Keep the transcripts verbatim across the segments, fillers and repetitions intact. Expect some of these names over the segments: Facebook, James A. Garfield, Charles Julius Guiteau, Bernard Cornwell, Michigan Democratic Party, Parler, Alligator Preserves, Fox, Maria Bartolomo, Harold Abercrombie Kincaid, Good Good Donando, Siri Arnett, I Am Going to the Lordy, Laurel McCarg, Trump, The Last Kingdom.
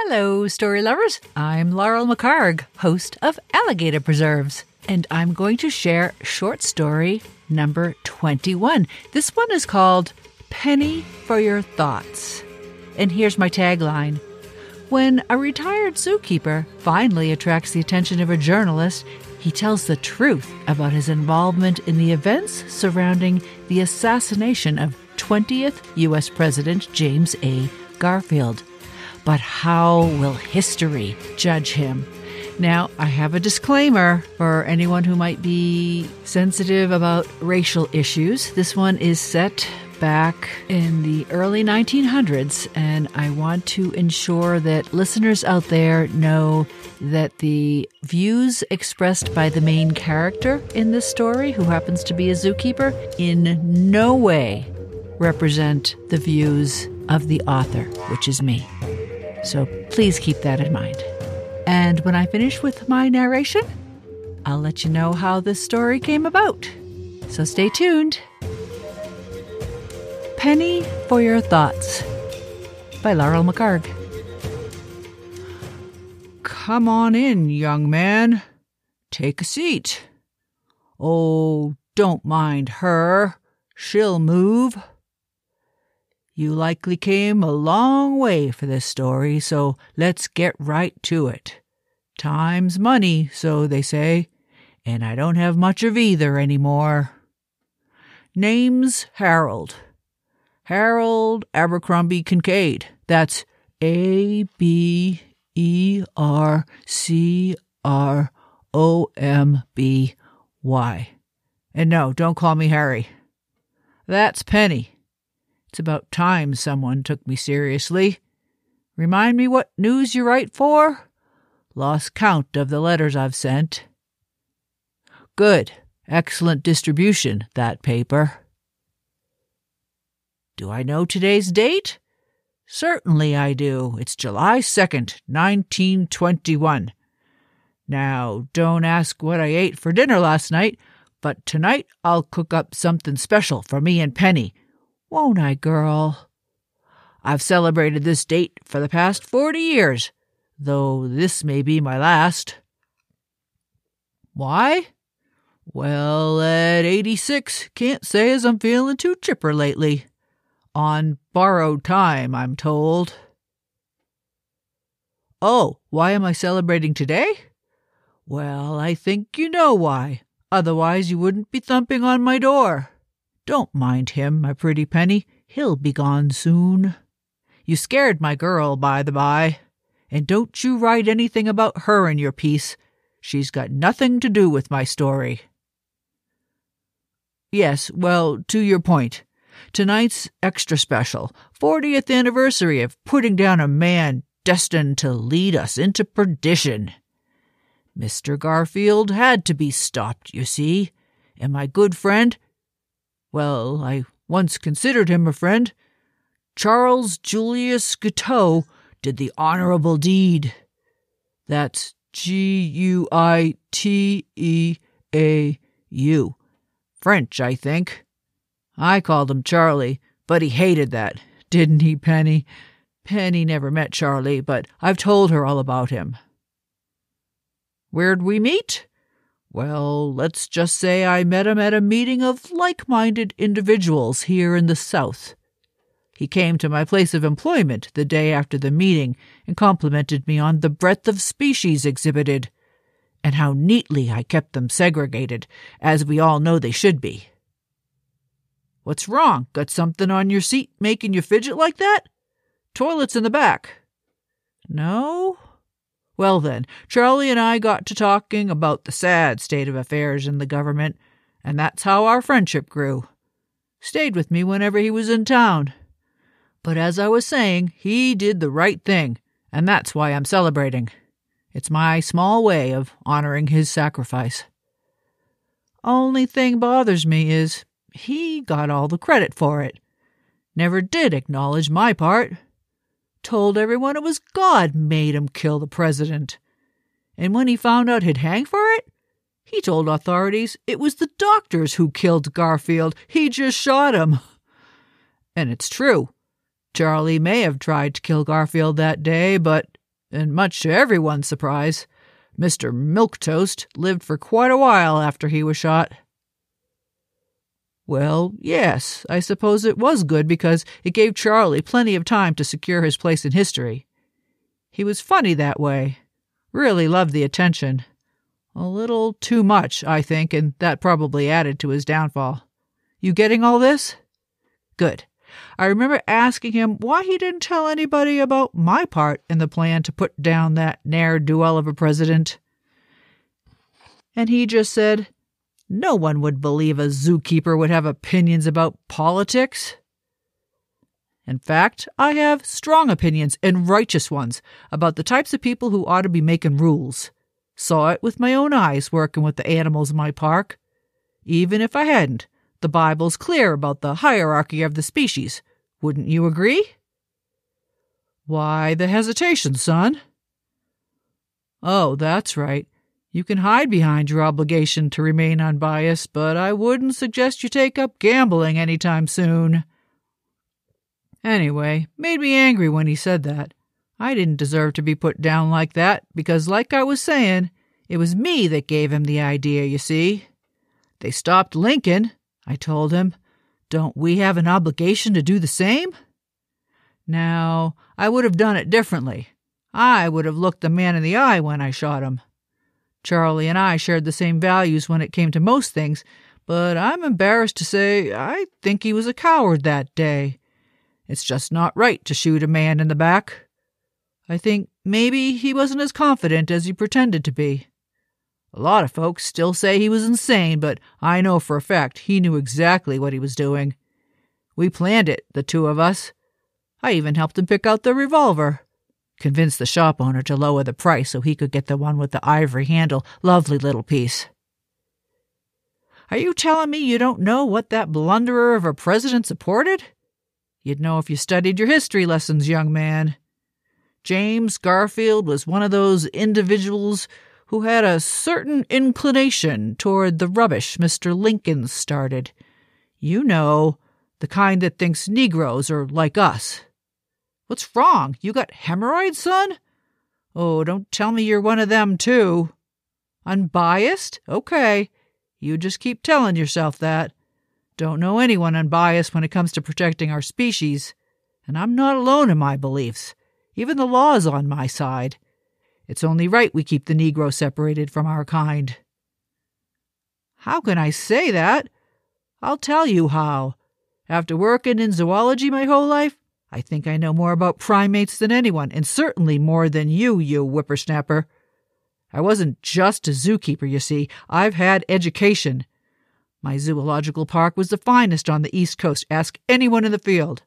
Hello, story lovers. I'm Laurel McCarg, host of Alligator Preserves, and I'm going to share short story number twenty-one. This one is called Penny for Your Thoughts. And here's my tagline. When a retired zookeeper finally attracts the attention of a journalist, he tells the truth about his involvement in the events surrounding the assassination of twentieth U S President James A. Garfield. But how will history judge him? Now, I have a disclaimer for anyone who might be sensitive about racial issues. This one is set back in the early nineteen hundreds, and I want to ensure that listeners out there know that the views expressed by the main character in this story, who happens to be a zookeeper, in no way represent the views of the author, which is me. So please keep that in mind. And when I finish with my narration, I'll let you know how this story came about. So stay tuned. Penny for Your Thoughts by Laurel McCarg. Come on in, young man. Take a seat. Oh, don't mind her. She'll move. You likely came a long way for this story, so let's get right to it. Time's money, so they say, and I don't have much of either anymore. Name's Harold. Harold Abercrombie Kincaid. That's A B E R C R O M B Y. And no, don't call me Harry. That's Penny. It's about time someone took me seriously. Remind me what news you write for? Lost count of the letters I've sent. Good. Excellent distribution, that paper. Do I know today's date? Certainly I do. It's July second, nineteen twenty-one. Now, don't ask what I ate for dinner last night, but tonight I'll cook up something special for me and Penny. Won't I, girl? I've celebrated this date for the past forty years, though this may be my last. Why? Well, at eighty-six, can't say as I'm feeling too chipper lately. On borrowed time, I'm told. Oh, why am I celebrating today? Well, I think you know why. Otherwise, you wouldn't be thumping on my door. Don't mind him, my pretty Penny. He'll be gone soon. You scared my girl, by the by. And don't you write anything about her in your piece. She's got nothing to do with my story. Yes, well, to your point. Tonight's extra special, fortieth anniversary of putting down a man destined to lead us into perdition. Mister Garfield had to be stopped, you see, and my good friend, well, I once considered him a friend, Charles Julius Guiteau did the honorable deed. That's G U I T E A U. French, I think. I called him Charlie, but he hated that, didn't he, Penny? Penny never met Charlie, but I've told her all about him. Where'd we meet? Well, let's just say I met him at a meeting of like-minded individuals here in the South. He came to my place of employment the day after the meeting and complimented me on the breadth of species exhibited and how neatly I kept them segregated, as we all know they should be. What's wrong? Got something on your seat making you fidget like that? Toilet's in the back. No? Well then, Charlie and I got to talking about the sad state of affairs in the government, and that's how our friendship grew. Stayed with me whenever he was in town. But as I was saying, he did the right thing, and that's why I'm celebrating. It's my small way of honoring his sacrifice. Only thing bothers me is, he got all the credit for it. Never did acknowledge my part. Told everyone it was God made him kill the president. And when he found out he'd hang for it, he told authorities it was the doctors who killed Garfield. He just shot him. And it's true. Charlie may have tried to kill Garfield that day, but and much to everyone's surprise, Mister Milquetoast lived for quite a while after he was shot. Well, yes, I suppose it was good because it gave Charlie plenty of time to secure his place in history. He was funny that way, really loved the attention. A little too much, I think, and that probably added to his downfall. You getting all this? Good. I remember asking him why he didn't tell anybody about my part in the plan to put down that ne'er-do-well of a president. And he just said, "No one would believe a zookeeper would have opinions about politics. In fact, I have strong opinions, and righteous ones, about the types of people who ought to be making rules. Saw it with my own eyes working with the animals in my park. Even if I hadn't, the Bible's clear about the hierarchy of the species. Wouldn't you agree?" "Why the hesitation, son?" "Oh, that's right. You can hide behind your obligation to remain unbiased, but I wouldn't suggest you take up gambling anytime soon." Anyway, made me angry when he said that. I didn't deserve to be put down like that, because like I was saying, it was me that gave him the idea, you see. "They stopped Lincoln," I told him. "Don't we have an obligation to do the same?" Now, I would have done it differently. I would have looked the man in the eye when I shot him. Charlie and I shared the same values when it came to most things, but I'm embarrassed to say I think he was a coward that day. It's just not right to shoot a man in the back. I think maybe he wasn't as confident as he pretended to be. A lot of folks still say he was insane, but I know for a fact he knew exactly what he was doing. We planned it, the two of us. I even helped him pick out the revolver. Convinced the shop owner to lower the price so he could get the one with the ivory handle, lovely little piece. Are you telling me you don't know what that blunderer of a president supported? You'd know if you studied your history lessons, young man. James Garfield was one of those individuals who had a certain inclination toward the rubbish Mister Lincoln started. You know, the kind that thinks Negroes are like us. What's wrong? You got hemorrhoids, son? Oh, don't tell me you're one of them, too. Unbiased? Okay. You just keep telling yourself that. Don't know anyone unbiased when it comes to protecting our species. And I'm not alone in my beliefs. Even the law is on my side. It's only right we keep the Negro separated from our kind. How can I say that? I'll tell you how. After working in zoology my whole life, I think I know more about primates than anyone, and certainly more than you, you whippersnapper. I wasn't just a zookeeper, you see. I've had education. My zoological park was the finest on the East Coast. Ask anyone in the field.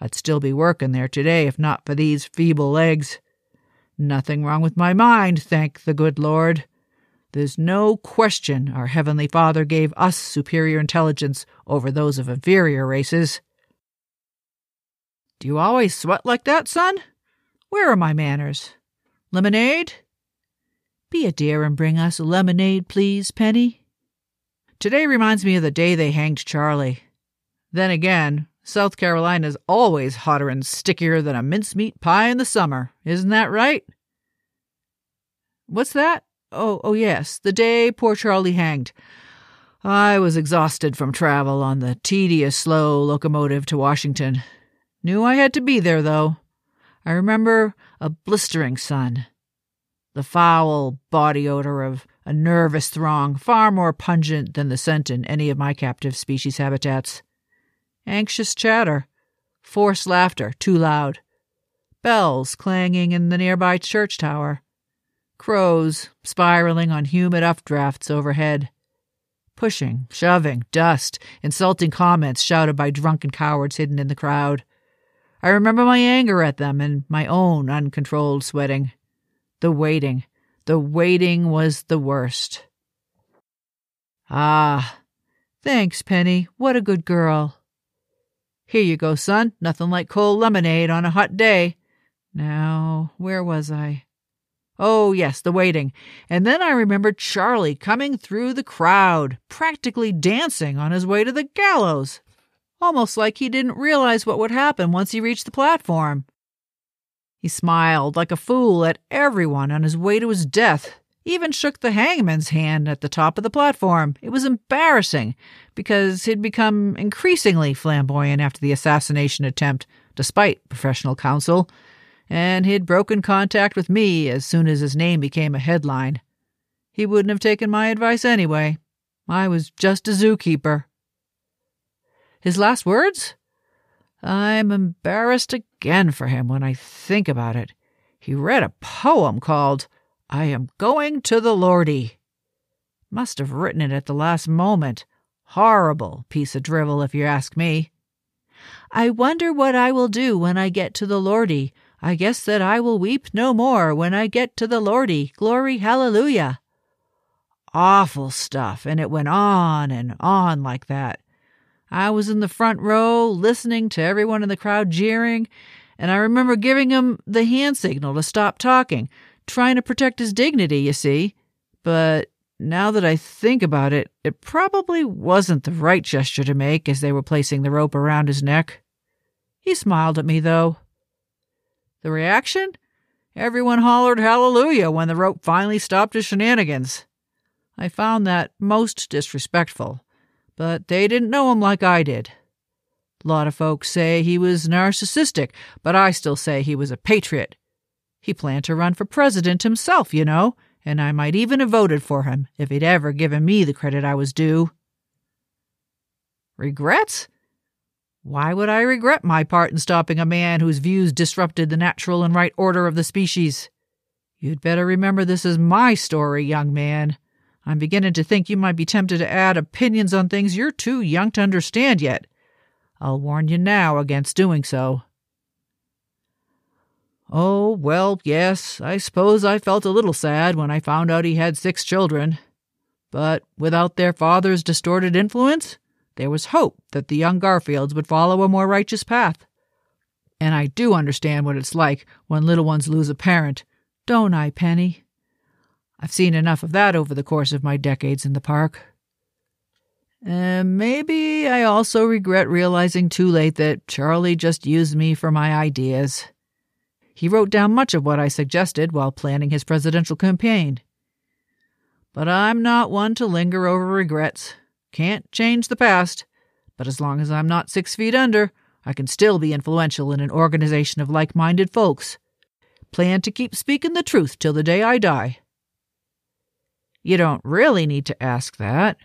I'd still be working there today if not for these feeble legs. Nothing wrong with my mind, thank the good Lord. There's no question our Heavenly Father gave us superior intelligence over those of inferior races. Do you always sweat like that, son? Where are my manners? Lemonade? Be a dear and bring us a lemonade, please, Penny. Today reminds me of the day they hanged Charlie. Then again, South Carolina's always hotter and stickier than a mincemeat pie in the summer. Isn't that right? What's that? Oh, oh yes, the day poor Charlie hanged. I was exhausted from travel on the tedious, slow locomotive to Washington. Knew I had to be there, though. I remember a blistering sun. The foul body odor of a nervous throng, far more pungent than the scent in any of my captive species habitats. Anxious chatter, forced laughter, too loud, bells clanging in the nearby church tower, crows spiraling on humid updrafts overhead, pushing, shoving, dust, insulting comments shouted by drunken cowards hidden in the crowd. I remember my anger at them and my own uncontrolled sweating. The waiting, the waiting was the worst. Ah, thanks, Penny, what a good girl. Here you go, son. Nothing like cold lemonade on a hot day. Now, where was I? Oh, yes, the waiting. And then I remembered Charlie coming through the crowd, practically dancing on his way to the gallows. Almost like he didn't realize what would happen once he reached the platform. He smiled like a fool at everyone on his way to his death, even shook the hangman's hand at the top of the platform. It was embarrassing, because he'd become increasingly flamboyant after the assassination attempt, despite professional counsel, and he'd broken contact with me as soon as his name became a headline. He wouldn't have taken my advice anyway. I was just a zookeeper. His last words? I'm embarrassed again for him when I think about it. He read a poem called I Am Going to the Lordy. Must have written it at the last moment. Horrible piece of drivel, if you ask me. I wonder what I will do when I get to the Lordy. I guess that I will weep no more when I get to the Lordy. Glory, hallelujah. Awful stuff, and it went on and on like that. I was in the front row, listening to everyone in the crowd jeering, and I remember giving him the hand signal to stop talking, trying to protect his dignity, you see. But now that I think about it, it probably wasn't the right gesture to make as they were placing the rope around his neck. He smiled at me, though. The reaction? Everyone hollered hallelujah when the rope finally stopped his shenanigans. I found that most disrespectful, but they didn't know him like I did. A lot of folks say he was narcissistic, but I still say he was a patriot. He planned to run for president himself, you know, and I might even have voted for him if he'd ever given me the credit I was due. Regrets? Why would I regret my part in stopping a man whose views disrupted the natural and right order of the species? You'd better remember this is my story, young man. I'm beginning to think you might be tempted to add opinions on things you're too young to understand yet. I'll warn you now against doing so. Oh, well, yes, I suppose I felt a little sad when I found out he had six children. But without their father's distorted influence, there was hope that the young Garfields would follow a more righteous path. And I do understand what it's like when little ones lose a parent, don't I, Penny? I've seen enough of that over the course of my decades in the park. And maybe I also regret realizing too late that Charlie just used me for my ideas. He wrote down much of what I suggested while planning his presidential campaign. But I'm not one to linger over regrets. Can't change the past. But as long as I'm not six feet under, I can still be influential in an organization of like-minded folks. Plan to keep speaking the truth till the day I die. You don't really need to ask that.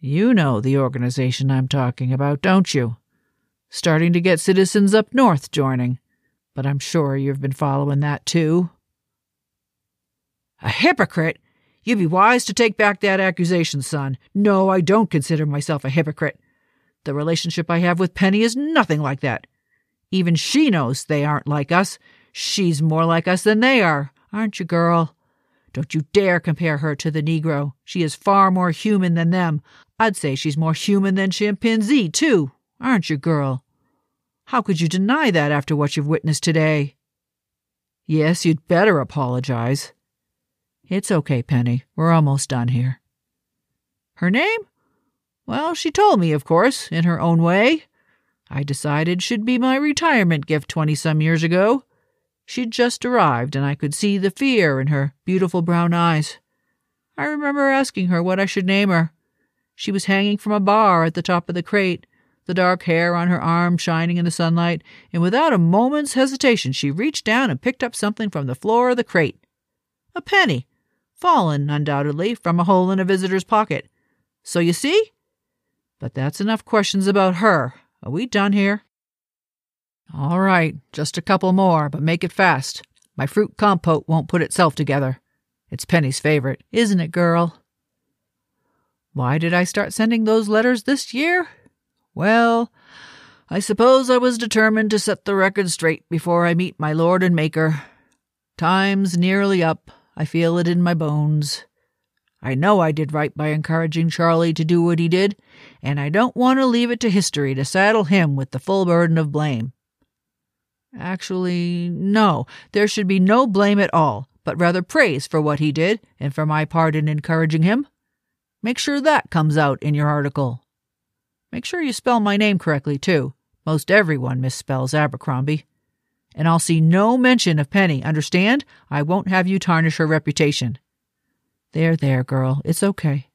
You know the organization I'm talking about, don't you? Starting to get citizens up north joining, but I'm sure you've been following that too. A hypocrite? You'd be wise to take back that accusation, son. No, I don't consider myself a hypocrite. The relationship I have with Penny is nothing like that. Even she knows they aren't like us. She's more like us than they are, aren't you, girl? Don't you dare compare her to the Negro. She is far more human than them. I'd say she's more human than chimpanzee, too. Aren't you, girl? How could you deny that after what you've witnessed today? Yes, you'd better apologize. It's okay, Penny. We're almost done here. Her name? Well, she told me, of course, in her own way. I decided she'd be my retirement gift twenty-some years ago. She'd just arrived, and I could see the fear in her beautiful brown eyes. I remember asking her what I should name her. She was hanging from a bar at the top of the crate, the dark hair on her arm shining in the sunlight, and without a moment's hesitation she reached down and picked up something from the floor of the crate. A penny, fallen, undoubtedly, from a hole in a visitor's pocket. So you see? But that's enough questions about her. Are we done here? All right, just a couple more, but make it fast. My fruit compote won't put itself together. It's Penny's favorite, isn't it, girl? Why did I start sending those letters this year? Well, I suppose I was determined to set the record straight before I meet my Lord and Maker. Time's nearly up. I feel it in my bones. I know I did right by encouraging Charlie to do what he did, and I don't want to leave it to history to saddle him with the full burden of blame. Actually, no, there should be no blame at all, but rather praise for what he did and for my part in encouraging him. Make sure that comes out in your article. Make sure you spell my name correctly, too. Most everyone misspells Abercrombie. and I'll see no mention of Penny, understand? I won't have you tarnish her reputation. There, there, girl, it's okay.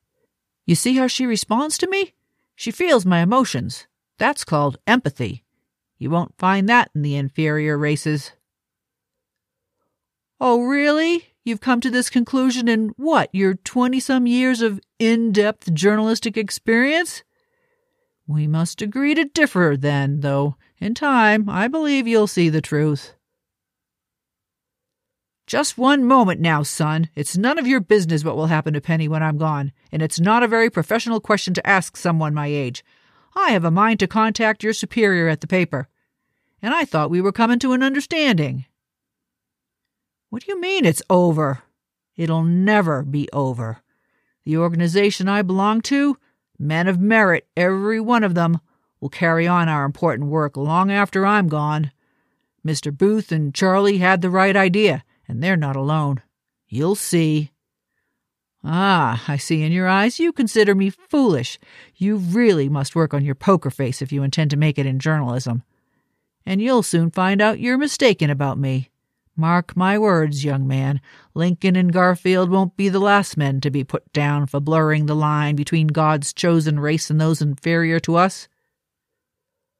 You see how she responds to me? She feels my emotions. That's called empathy. You won't find that in the inferior races. Oh, really? You've come to this conclusion in, what, your twenty-some years of in-depth journalistic experience? We must agree to differ then, though. In time, I believe you'll see the truth. Just one moment now, son. It's none of your business what will happen to Penny when I'm gone, and it's not a very professional question to ask someone my age. I have a mind to contact your superior at the paper, and I thought we were coming to an understanding. What do you mean it's over? It'll never be over. The organization I belong to, men of merit, every one of them, will carry on our important work long after I'm gone. Mister Booth and Charlie had the right idea, and they're not alone. You'll see. Ah, I see in your eyes you consider me foolish. You really must work on your poker face if you intend to make it in journalism. And you'll soon find out you're mistaken about me. Mark my words, young man, Lincoln and Garfield won't be the last men to be put down for blurring the line between God's chosen race and those inferior to us.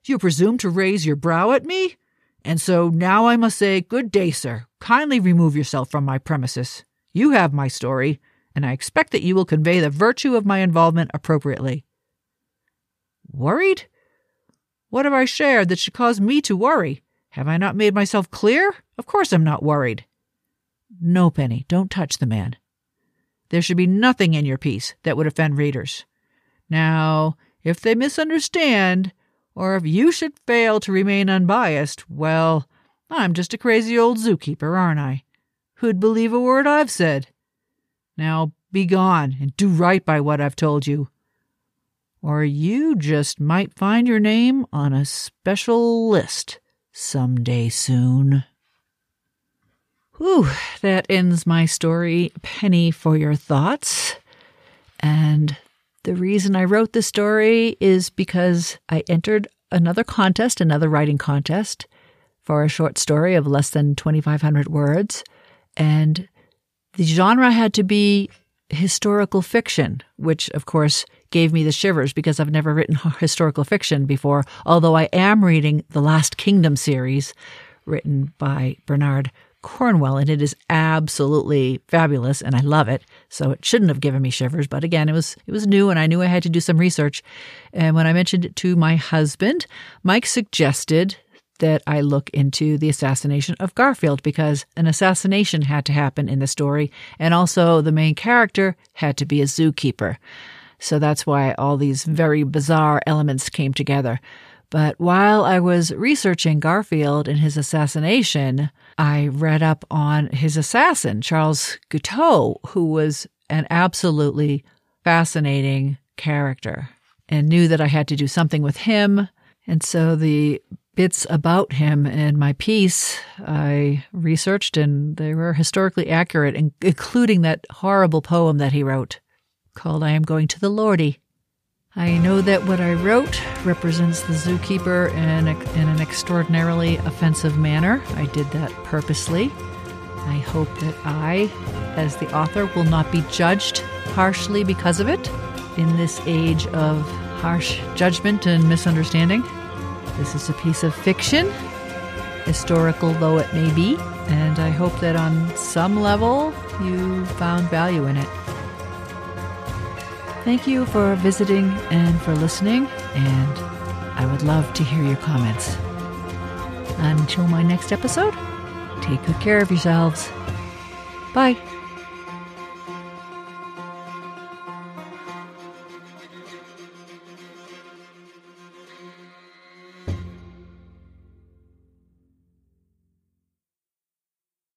You presume to raise your brow at me? And so now I must say, good day, sir. Kindly remove yourself from my premises. You have my story, and I expect that you will convey the virtue of my involvement appropriately. Worried? What have I shared that should cause me to worry? Have I not made myself clear? Of course I'm not worried. No, Penny, don't touch the man. There should be nothing in your piece that would offend readers. Now, if they misunderstand, or if you should fail to remain unbiased, well, I'm just a crazy old zookeeper, aren't I? Who'd believe a word I've said? Now, be gone and do right by what I've told you. Or you just might find your name on a special list. Some day soon. Whew, that ends my story, Penny for Your Thoughts. And the reason I wrote this story is because I entered another contest, another writing contest, for a short story of less than twenty-five hundred words. And the genre had to be historical fiction, which, of course, gave me the shivers because I've never written historical fiction before, although I am reading The Last Kingdom series written by Bernard Cornwell, and it is absolutely fabulous, and I love it, so it shouldn't have given me shivers, but again, it was it was new, and I knew I had to do some research. And when I mentioned it to my husband, Mike suggested that I look into the assassination of Garfield, because an assassination had to happen in the story, and also the main character had to be a zookeeper. So that's why all these very bizarre elements came together. But while I was researching Garfield and his assassination, I read up on his assassin, Charles Guiteau, who was an absolutely fascinating character, and knew that I had to do something with him. And so the bits about him in my piece I researched, and they were historically accurate, including that horrible poem that he wrote called I Am Going to the Lordy. I know that what I wrote represents the zookeeper in, a, in an extraordinarily offensive manner. I did that purposely. I hope that I, as the author, will not be judged harshly because of it in this age of harsh judgment and misunderstanding. This is a piece of fiction, historical though it may be, and I hope that on some level you found value in it. Thank you for visiting and for listening, and I would love to hear your comments. Until my next episode, take good care of yourselves. Bye.